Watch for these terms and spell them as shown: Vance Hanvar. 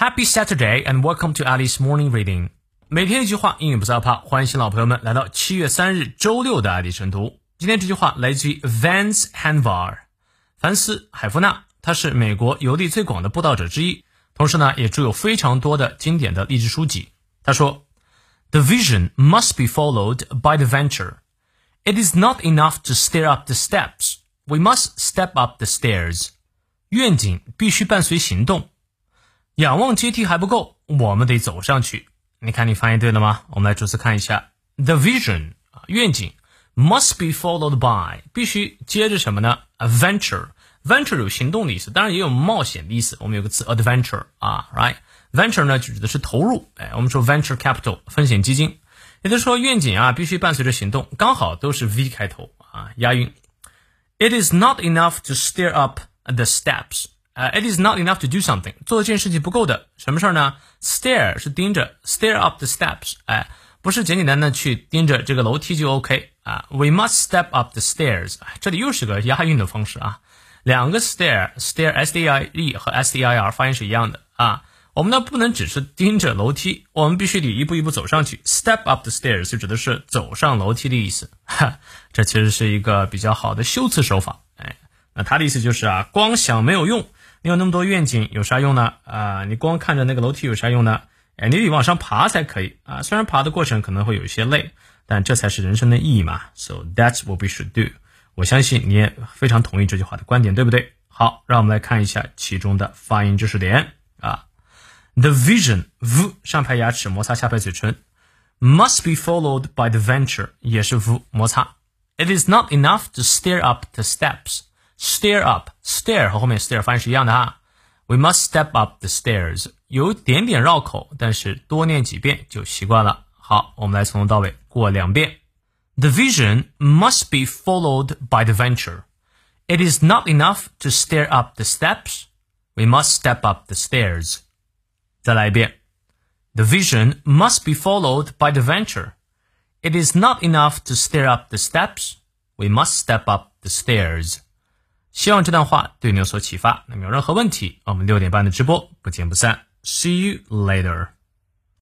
Happy Saturday and welcome to Alice Morning Reading. 每天一句话，英语不再怕。欢迎新老朋友们来到7月3日周六的爱丽晨读。今天这句话来自于 Vance Hanvar 凡斯海夫纳，他是美国邮递最广的布道者之一，同时呢也著有非常多的经典的励志书籍。他说 The vision must be followed by the venture. It is not enough to stir up the steps. We must step up the stairs. 愿景必须伴随行动。仰望阶梯还不够，我们得走上去。你看你翻译对了吗？我们来逐字看一下。The vision， 愿景 must be followed by， 必须接着什么呢？ Adventure， venture 有行动的意思，当然也有冒险的意思。我们有个词 adventure， right？ Venture 呢指的是投入，我们说 venture capital 风险基金。也就是说愿景必须伴随着行动，刚好都是 V 开头押韵。It is not enough to stir up the steps。It is not enough to do something. 做一件事情不够的，什么事呢？ Stare 是盯着 ，stare up the steps， 不是简简单单去盯着这个楼梯就 OK We must step up the stairs， 这里又是个押韵的方式两个 stare S-T-A-R-E 和 S-T-I-R 发音是一样的我们呢不能只是盯着楼梯，我们必须得一步一步走上去。 Step up the stairs 就指的是走上楼梯的意思，这其实是一个比较好的修辞手法那他的意思就是光想没有用。你有那么多愿景有啥用呢？你光看着那个楼梯有啥用呢？你得往上爬才可以虽然爬的过程可能会有一些累，但这才是人生的意义嘛。So that's what we should do。我相信你也非常同意这句话的观点，对不对？好，让我们来看一下其中的发音知识点The vision v 上排牙齿摩擦下排嘴唇 must be followed by the venture 也是 v 摩擦。It is not enough to stir up the steps。Stair up, stair 和后面 stair 发音是一样的We must step up the stairs， 有点点绕口，但是多念几遍就习惯了。好，我们来从头到尾过两遍。The vision must be followed by the venture. It is not enough to stair up the steps. We must step up the stairs. 再来一遍。The vision must be followed by the venture. It is not enough to stair up the steps. We must step up the stairs.希望这段话对你有所启发。那么有任何问题，我们6点半的直播不见不散。See you later.